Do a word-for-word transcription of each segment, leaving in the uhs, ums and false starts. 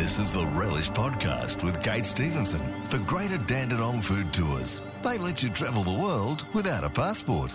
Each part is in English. This is the Relish Podcast with Kate Stevenson for Greater Dandenong Food Tours. They let you travel the world without a passport.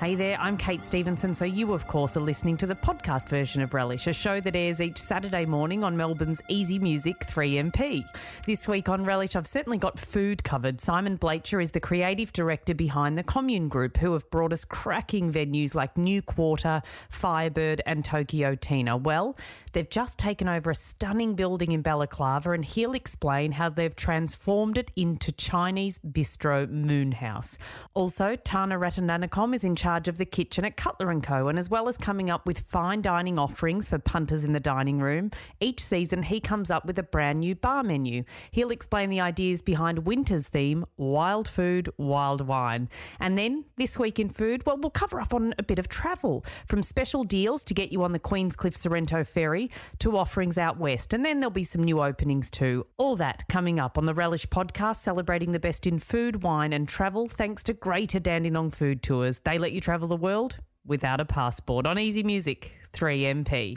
Hey there, I'm Kate Stevenson. So you, of course, are listening to the podcast version of Relish, a show that airs each Saturday morning on Melbourne's Easy Music three M P. This week on Relish, I've certainly got food covered. Simon Blacher is the creative director behind the Commune Group, who have brought us cracking venues like New Quarter, Firebird and Tokyo Tina. Well, they've just taken over a stunning building in Balaclava and he'll explain how they've transformed it into Chinese bistro Moon House. Also, Tana Ratananakom is in charge of the kitchen at Cutler and Co, and as well as coming up with fine dining offerings for punters in the dining room, each season he comes up with a brand new bar menu. He'll explain the ideas behind winter's theme, wild food, wild wine. And then this week in food, well, we'll cover up on a bit of travel, from special deals to get you on the Queenscliff Sorrento Ferry to offerings out west. And then there'll be some new openings too. All that coming up on the Relish Podcast, celebrating the best in food, wine and travel thanks to Greater Dandenong Food Tours. They let you travel the world without a passport on Easy Music three M P.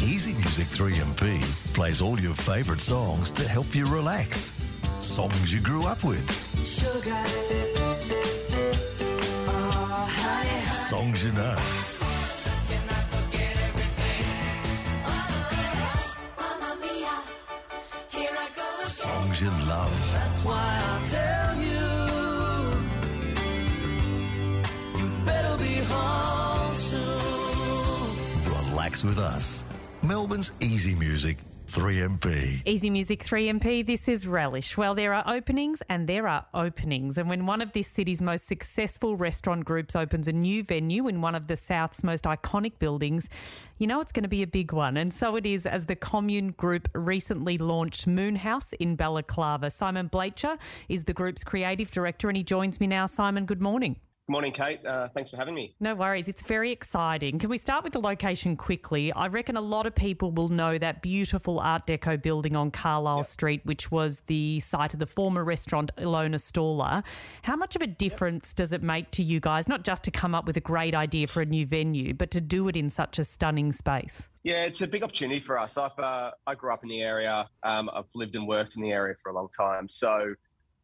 Easy Music three M P plays all your favourite songs to help you relax. Songs you grew up with. Sugar. Oh, hi, hi. Songs you know. Can I forget everything? Oh, Mamma Mia. Here I go again. Songs you love. That's why I'll tell you. Relax with us. Melbourne's Easy Music three M P. Easy Music three M P, this is Relish. Well, there are openings and there are openings. And when one of this city's most successful restaurant groups opens a new venue in one of the South's most iconic buildings, you know it's going to be a big one. And so it is as the Commune Group recently launched Moon House in Balaclava. Simon Blacher is the group's creative director and he joins me now. Simon, good morning. Good morning, Kate. Uh, thanks for having me. No worries. It's very exciting. Can we start with the location quickly? I reckon a lot of people will know that beautiful Art Deco building on Carlisle yep. Street, which was the site of the former restaurant Ilona Staller. How much of a difference yep. does it make to you guys, not just to come up with a great idea for a new venue, but to do it in such a stunning space? Yeah, it's a big opportunity for us. I've uh, I grew up in the area. Um, I've lived and worked in the area for a long time. So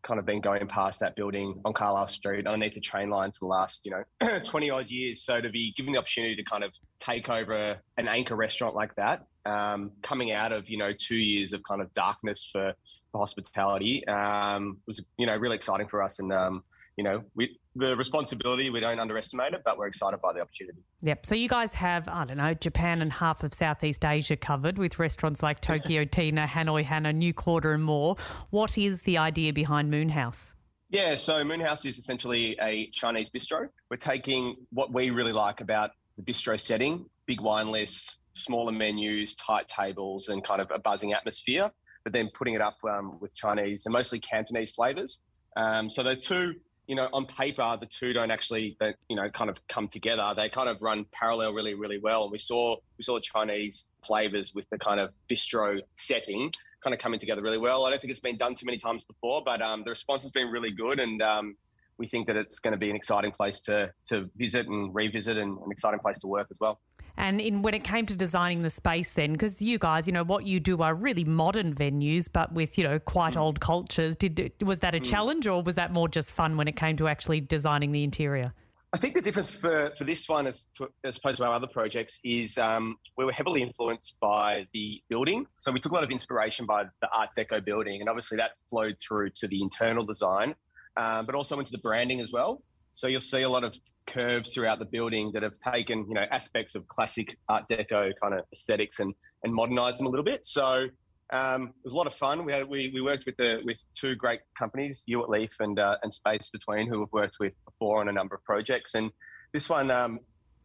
kind of been going past that building on Carlisle Street underneath the train line for the last, you know, twenty odd years. So to be given the opportunity to kind of take over an anchor restaurant like that, um, coming out of, you know, two years of kind of darkness for, for hospitality um, was, you know, really exciting for us. And, um, you know, we, the responsibility, we don't underestimate it, but we're excited by the opportunity. Yep. So you guys have, I don't know, Japan and half of Southeast Asia covered with restaurants like Tokyo Tina, Hanoi Hanna, New Quarter and more. What is the idea behind Moon House? Yeah, so Moon House is essentially a Chinese bistro. We're taking what we really like about the bistro setting, big wine lists, smaller menus, tight tables and kind of a buzzing atmosphere, but then putting it up um, with Chinese and mostly Cantonese flavours. Um, so they're two... You know, on paper, the two don't actually, they, you know, kind of come together. They kind of run parallel really, really well. And we saw we saw Chinese flavours with the kind of bistro setting kind of coming together really well. I don't think it's been done too many times before, but um, the response has been really good. And um, we think that it's going to be an exciting place to to visit and revisit and an exciting place to work as well. And in, when it came to designing the space then, because you guys, you know, what you do are really modern venues but with, you know, quite mm. old cultures, did was that a mm. challenge or was that more just fun when it came to actually designing the interior? I think the difference for, for this one as, to, as opposed to our other projects is um, we were heavily influenced by the building. So we took a lot of inspiration by the Art Deco building and obviously that flowed through to the internal design um, but also into the branding as well. So you'll see a lot of curves throughout the building that have taken, you know, aspects of classic Art Deco kind of aesthetics and and modernised them a little bit. So um, it was a lot of fun. We had, we we worked with the with two great companies, you at Leaf and uh, and Space Between, who we've worked with before on a number of projects. And this one um,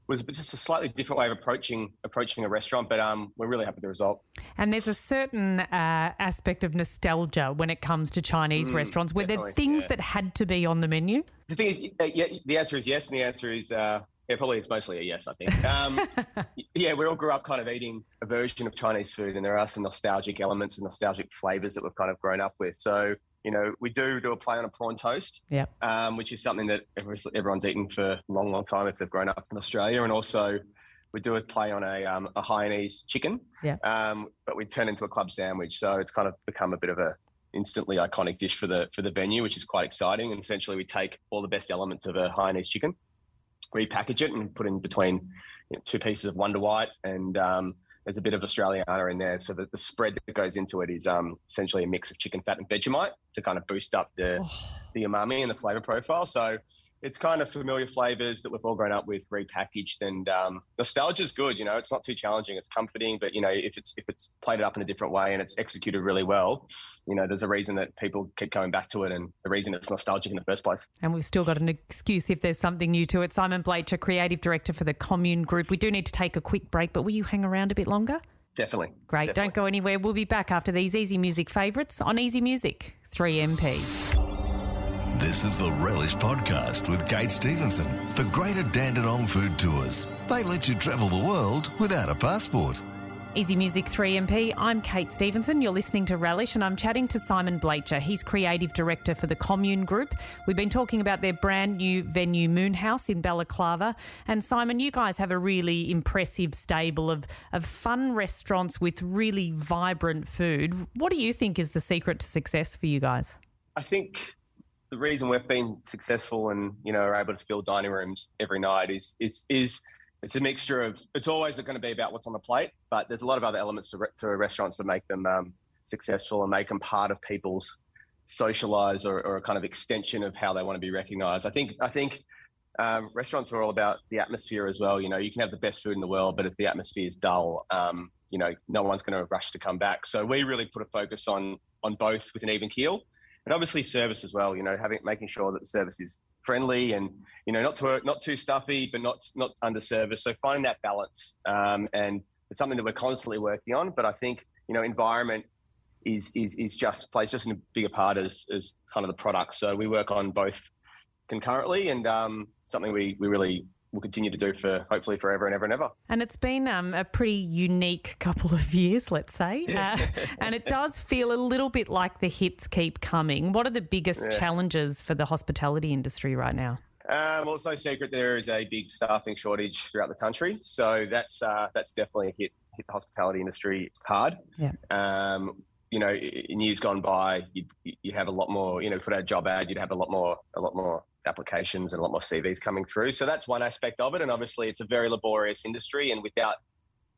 was just a slightly different way of approaching approaching a restaurant, but um, we're really happy with the result. And there's a certain uh, aspect of nostalgia when it comes to Chinese mm, restaurants. Were there things yeah. that had to be on the menu? The thing is, yeah, the answer is yes, and the answer is uh, yeah, probably it's mostly a yes, I think. Um, yeah, we all grew up kind of eating a version of Chinese food, and there are some nostalgic elements and nostalgic flavours that we've kind of grown up with. So, you know, we do do a play on a prawn toast, yep. um, which is something that everyone's eaten for a long, long time if they've grown up in Australia. And also we do a play on a, um, a Hainanese chicken, yeah. um, but we turn into a club sandwich. So it's kind of become a bit of a instantly iconic dish for the for the venue, which is quite exciting. And essentially we take all the best elements of a Hainanese chicken, repackage it and put in between you know, two pieces of Wonder White and um, there's a bit of Australiana in there. So the, the spread that goes into it is um, essentially a mix of chicken fat and Vegemite to kind of boost up the, oh. the umami and the flavour profile. So it's kind of familiar flavours that we've all grown up with, repackaged, and um, nostalgia is good. You know, it's not too challenging. It's comforting, but you know, if it's if it's played it up in a different way and it's executed really well, you know, there's a reason that people keep coming back to it, and the reason it's nostalgic in the first place. And we've still got an excuse if there's something new to it. Simon Blacher, creative director for the Commune Group. We do need to take a quick break, but will you hang around a bit longer? Definitely. Great. Definitely. Don't go anywhere. We'll be back after these Easy Music favourites on Easy Music three M P. This is the Relish Podcast with Kate Stevenson for Greater Dandenong Food Tours. They let you travel the world without a passport. Easy Music three M P, I'm Kate Stevenson. You're listening to Relish and I'm chatting to Simon Blacher. He's creative director for the Commune Group. We've been talking about their brand new venue, Moon House, in Balaclava. And Simon, you guys have a really impressive stable of, of fun restaurants with really vibrant food. What do you think is the secret to success for you guys? I think the reason we've been successful and, you know, are able to fill dining rooms every night is is is it's a mixture of – it's always going to be about what's on the plate, but there's a lot of other elements to, re- to restaurants that make them um, successful and make them part of people's socialise or, or a kind of extension of how they want to be recognised. I think I think um, restaurants are all about the atmosphere as well. You know, you can have the best food in the world, but if the atmosphere is dull, um, you know, no one's going to rush to come back. So we really put a focus on on both with an even keel. And obviously service as well, you know, having making sure that the service is friendly and, you know, not too, not too stuffy, but not not underserviced. So finding that balance um, and it's something that we're constantly working on. But I think, you know, environment is is is just plays just in a bigger part as, as kind of the product. So we work on both concurrently and um, something we, we really will continue to do for hopefully forever and ever and ever. And it's been um, a pretty unique couple of years, let's say, uh, and it does feel a little bit like the hits keep coming. What are the biggest yeah. challenges for the hospitality industry right now? Uh, well, it's no secret there is a big staffing shortage throughout the country, so that's uh, that's definitely a hit hit the hospitality industry hard. Yeah. Um, you know, in years gone by, you'd, you'd have a lot more. You know, put out a job ad, you'd have a lot more, a lot more. applications and a lot more C Vs coming through. So that's one aspect of it. And obviously it's a very laborious industry, and without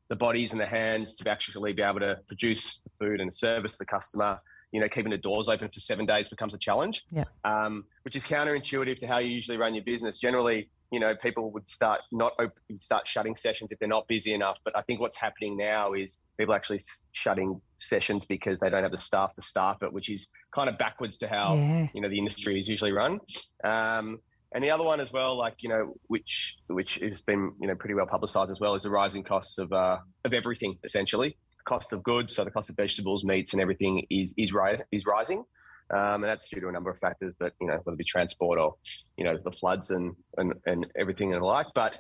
the bodies and the hands to actually be able to produce the food and service the customer, you know, keeping the doors open for seven days becomes a challenge, yeah. um, which is counterintuitive to how you usually run your business. Generally, you know, people would start not open, start shutting sessions if they're not busy enough. But I think what's happening now is people are actually shutting sessions because they don't have the staff to staff it, which is kind of backwards to how, yeah. you know, the industry is usually run. Um, and the other one as well, like, you know, which which has been, you know, pretty well publicised as well, is the rising costs of uh, of everything, essentially. The cost of goods, so the cost of vegetables, meats and everything is is, rise, is rising. Um, and that's due to a number of factors, but, you know, whether it be transport or, you know, the floods and, and, and everything and the like. But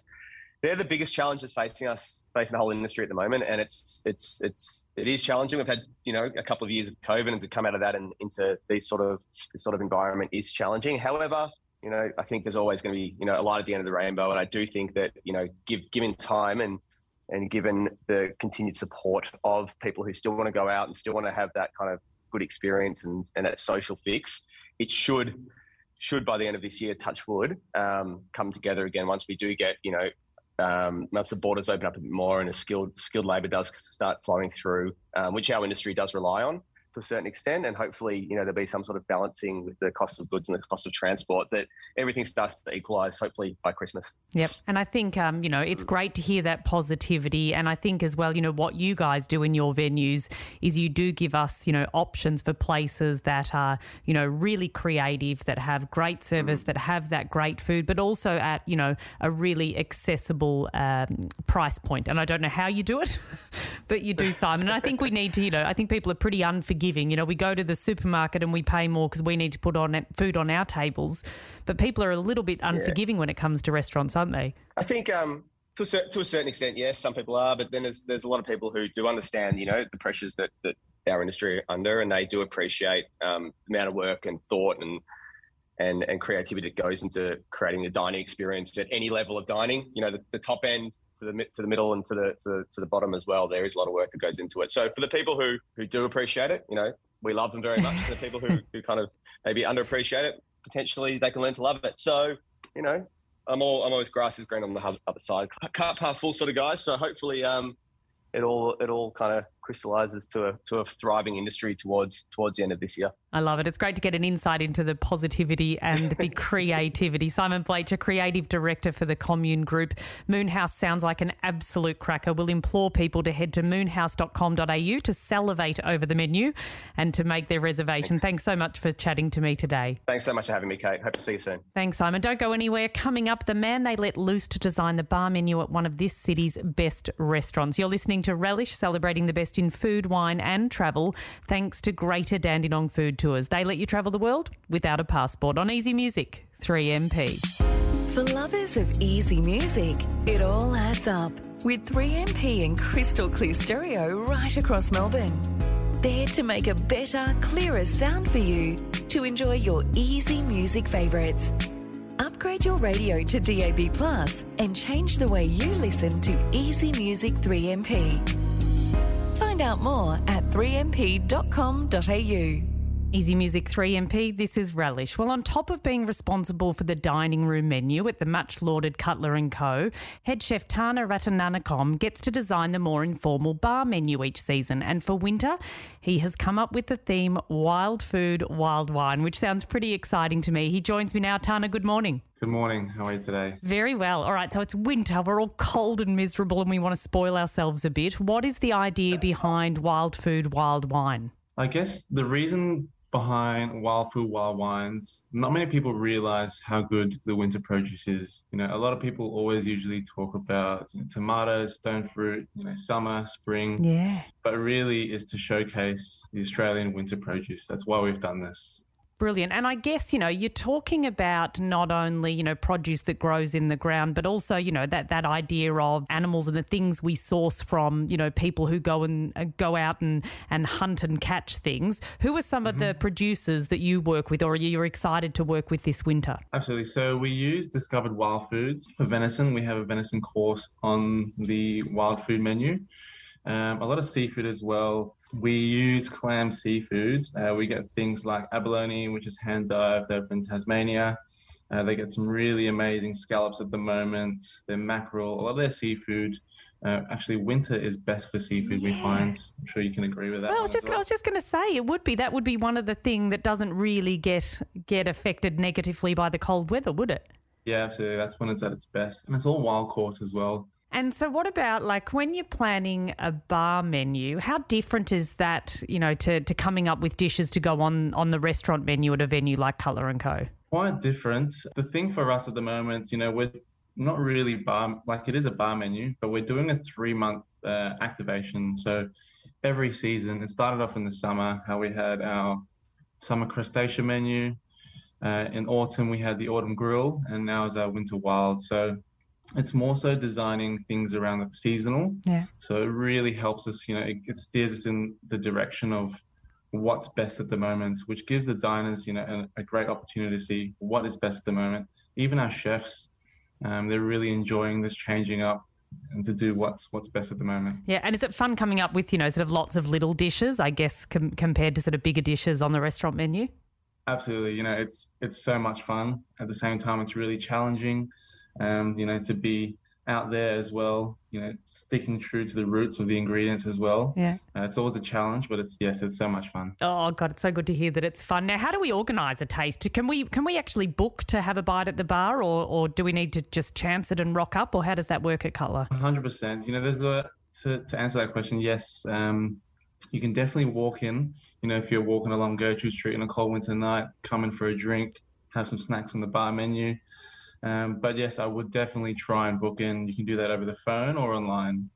they're the biggest challenges facing us, facing the whole industry at the moment. And it's, it's, it's, it is challenging. We've had, you know, a couple of years of COVID, and to come out of that and into these sort of, this sort of environment is challenging. However, you know, I think there's always going to be, you know, a light at the end of the rainbow. And I do think that, you know, give, given time and, and given the continued support of people who still want to go out and still want to have that kind of good experience and, and that social fix, it should should by the end of this year, touch wood, um, come together again once we do get, you know, um, once the borders open up a bit more and the skilled skilled labour does start flowing through, um, which our industry does rely on to a certain extent. And hopefully, you know, there'll be some sort of balancing with the cost of goods and the cost of transport that everything starts to equalise, hopefully, by Christmas. Yep. And I think, um, you know, it's great to hear that positivity. And I think as well, you know, what you guys do in your venues is you do give us, you know, options for places that are, you know, really creative, that have great service, mm-hmm. that have that great food, but also at, you know, a really accessible um, price point. And I don't know how you do it, but you do, Simon. And I think we need to, you know, I think people are pretty unforgiving. Giving, you know, we go to the supermarket and we pay more because we need to put on food on our tables, but people are a little bit unforgiving yeah. when it comes to restaurants, aren't they? I think um, to, a cer- to a certain extent, yes, some people are, but then there's there's a lot of people who do understand, you know, the pressures that, that our industry are under, and they do appreciate um, the amount of work and thought and and and creativity that goes into creating the dining experience at any level of dining. You know, the, the top end to the to the middle and to the, to the to the bottom as well. There is a lot of work that goes into it. So for the people who who do appreciate it, you know, we love them very much. For the people who who kind of maybe underappreciate it, potentially they can learn to love it. So, you know, I'm all I'm always grass is green on the other side. Cart path full sort of guys. So hopefully, um, it all it all kind of crystallizes to a to a thriving industry towards towards the end of this year. I love it. It's great to get an insight into the positivity and the creativity. Simon Blacher, Creative Director for the Commune Group. Moon House sounds like an absolute cracker. We'll implore people to head to moon house dot com dot a u to salivate over the menu and to make their reservation. Thanks. Thanks so much for chatting to me today. Thanks so much for having me, Kate. Hope to see you soon. Thanks, Simon. Don't go anywhere. Coming up, the man they let loose to design the bar menu at one of this city's best restaurants. You're listening to Relish, celebrating the best in food, wine and travel, thanks to Greater Dandenong Food Tours. They let you travel the world without a passport on Easy Music three M P. For lovers of easy music, it all adds up with three M P and crystal clear stereo right across Melbourne. There to make a better, clearer sound for you to enjoy your easy music favourites. Upgrade your radio to D A B plus and change the way you listen to Easy Music three M P. Find out more at three m p dot com dot a u. Easy Music three M P, this is Relish. Well, on top of being responsible for the dining room menu at the much-lauded Cutler and Co, head chef Tana Ratananakom gets to design the more informal bar menu each season, and for winter he has come up with the theme Wild Food, Wild Wine, which sounds pretty exciting to me. He joins me now. Tana, good morning. Good morning. How are you today? Very well. All right, so it's winter. We're all cold and miserable and we want to spoil ourselves a bit. What is the idea behind Wild Food, Wild Wine? I guess the reason behind Wild Food, Wild Wines, not many people realise how good the winter produce is. You know, a lot of people always usually talk about you know, tomatoes, stone fruit, you know, summer, spring. Yeah. But really is to showcase the Australian winter produce. That's why we've done this. Brilliant. And I guess, you know, you're talking about not only, you know, produce that grows in the ground, but also, you know, that, that idea of animals and the things we source from, you know, people who go and uh, go out and, and hunt and catch things. Who are some mm-hmm. of the producers that you work with or you're excited to work with this winter? Absolutely. So we use Discovered Wild Foods for venison. We have a venison course on the wild food menu. Um, a lot of seafood as well. We use Clam Seafood. Uh, we get things like abalone, which is hand-dived over in Tasmania. Uh, they get some really amazing scallops at the moment. Their mackerel, a lot of their seafood. Uh, actually, winter is best for seafood, yeah. we find. I'm sure you can agree with that. Well, I was just, well. I was just going to say it would be. That would be one of the things that doesn't really get get affected negatively by the cold weather, would it? Yeah, absolutely. That's when it's at its best. And it's all wild caught as well. And so what about, like, when you're planning a bar menu, how different is that, you know, to, to coming up with dishes to go on, on the restaurant menu at a venue like Cutler and Co? Quite different. The thing for us at the moment, you know, we're not really bar, like it is a bar menu, but we're doing a three-month uh, activation. So every season, it started off in the summer, how we had our summer crustacean menu. Uh, in autumn, we had the autumn grill, and now is our winter wild. So it's more so designing things around the seasonal. Yeah. So it really helps us, you know, it, it steers us in the direction of what's best at the moment, which gives the diners, you know, a, a great opportunity to see what is best at the moment. Even our chefs, um, they're really enjoying this changing up and to do what's what's best at the moment. Yeah, and is it fun coming up with, you know, sort of lots of little dishes, I guess, com- compared to sort of bigger dishes on the restaurant menu? Absolutely. You know, it's it's so much fun. At the same time, it's really challenging. Um, you know, to be out there as well, you know, sticking true to the roots of the ingredients as well. Yeah. Uh, it's always a challenge, but it's, yes, it's so much fun. Oh, God, it's so good to hear that it's fun. Now, how do we organise a taste? Can we can we actually book to have a bite at the bar, or, or do we need to just chance it and rock up, or how does that work at Cutler? one hundred percent. You know, there's a, to, to answer that question, yes, um, you can definitely walk in. You know, if you're walking along Gertrude Street on a cold winter night, come in for a drink, have some snacks from the bar menu. Um, but yes, I would definitely try and book in. You can do that over the phone or online.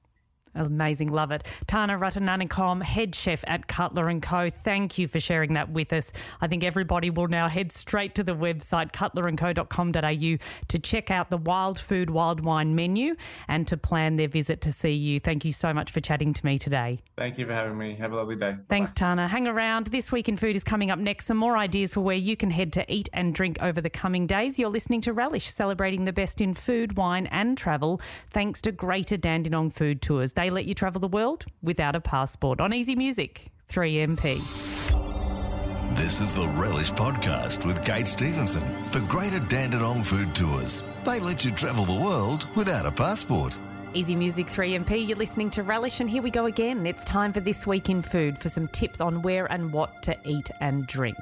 Amazing, love it. Tana Ratananakom, head chef at Cutler and Co. Thank you for sharing that with us. I think everybody will now head straight to the website cutler and co dot com dot a u to check out the wild food, wild wine menu and to plan their visit to see you. Thank you so much for chatting to me today. Thank you for having me. Have a lovely day. Thanks, bye. Tana. Hang around. This Week in Food is coming up next. Some more ideas for where you can head to eat and drink over the coming days. You're listening to Relish, celebrating the best in food, wine and travel thanks to Greater Dandenong Food Tours. They let you travel the world without a passport on Easy Music three M P. This is the Relish Podcast with Kate Stephenson for Greater Dandenong Food Tours. They let you travel the world without a passport. Easy Music three M P, you're listening to Relish, and here we go again. It's time for This Week in Food for some tips on where and what to eat and drink.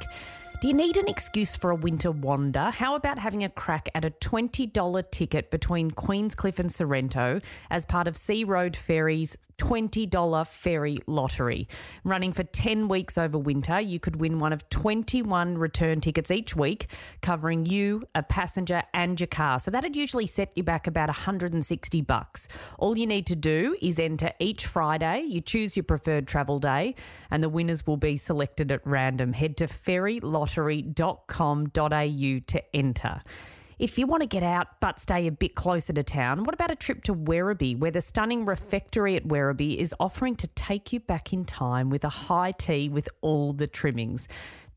Do you need an excuse for a winter wander? How about having a crack at a twenty dollars ticket between Queenscliff and Sorrento as part of Sea Road Ferry's twenty dollars ferry lottery? Running for ten weeks over winter, you could win one of twenty-one return tickets each week, covering you, a passenger and your car. So that'd usually set you back about one hundred sixty bucks. All you need to do is enter each Friday. You choose your preferred travel day and the winners will be selected at random. Head to ferry lottery. lottery dot com dot a u to enter. If you want to get out but stay a bit closer to town, what about a trip to Werribee, where the stunning refectory at Werribee is offering to take you back in time with a high tea with all the trimmings.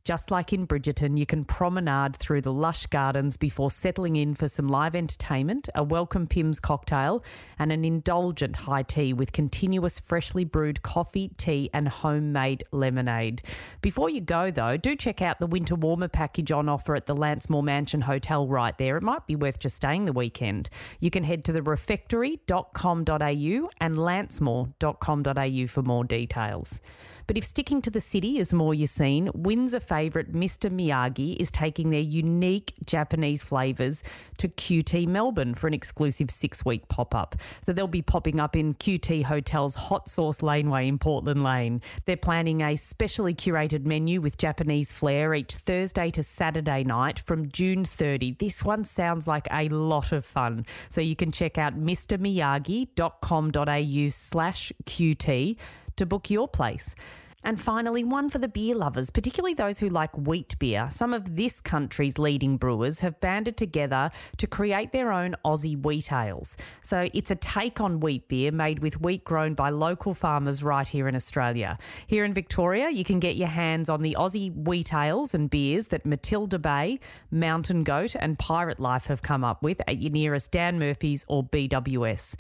Just like in Bridgerton, you can promenade through the lush gardens before settling in for some live entertainment, a welcome Pimm's cocktail and an indulgent high tea with continuous freshly brewed coffee, tea and homemade lemonade. Before you go, though, do check out the winter warmer package on offer at the Lancemore Mansion Hotel right there. It might be worth just staying the weekend. You can head to the refectory dot com dot a u and lancemore dot com dot a u for more details. But if sticking to the city is more your scene, Windsor favourite Mr Miyagi is taking their unique Japanese flavours to Q T Melbourne for an exclusive six-week pop-up. So they'll be popping up in Q T Hotel's Hot Sauce Laneway in Portland Lane. They're planning a specially curated menu with Japanese flair each Thursday to Saturday night from June thirtieth. This one sounds like a lot of fun. So you can check out mr miyagi dot com dot a u slash Q T to book your place. And finally, one for the beer lovers, particularly those who like wheat beer. Some of this country's leading brewers have banded together to create their own Aussie wheat ales. So it's a take on wheat beer made with wheat grown by local farmers right here in Australia. Here in Victoria, you can get your hands on the Aussie wheat ales and beers that Matilda Bay, Mountain Goat and Pirate Life have come up with at your nearest Dan Murphy's or B W S.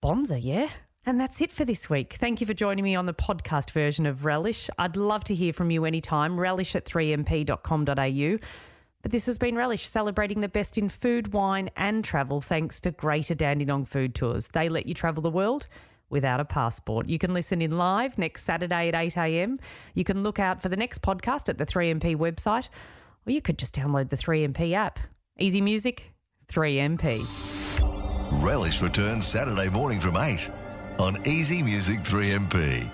Bonza, yeah? And that's it for this week. Thank you for joining me on the podcast version of Relish. I'd love to hear from you anytime, relish at three m p dot com dot a u. But this has been Relish, celebrating the best in food, wine and travel thanks to Greater Dandenong Food Tours. They let you travel the world without a passport. You can listen in live next Saturday at eight a m. You can look out for the next podcast at the three M P website, or you could just download the three M P app. Easy Music, three M P. Relish returns Saturday morning from eight on Easy Music three M P.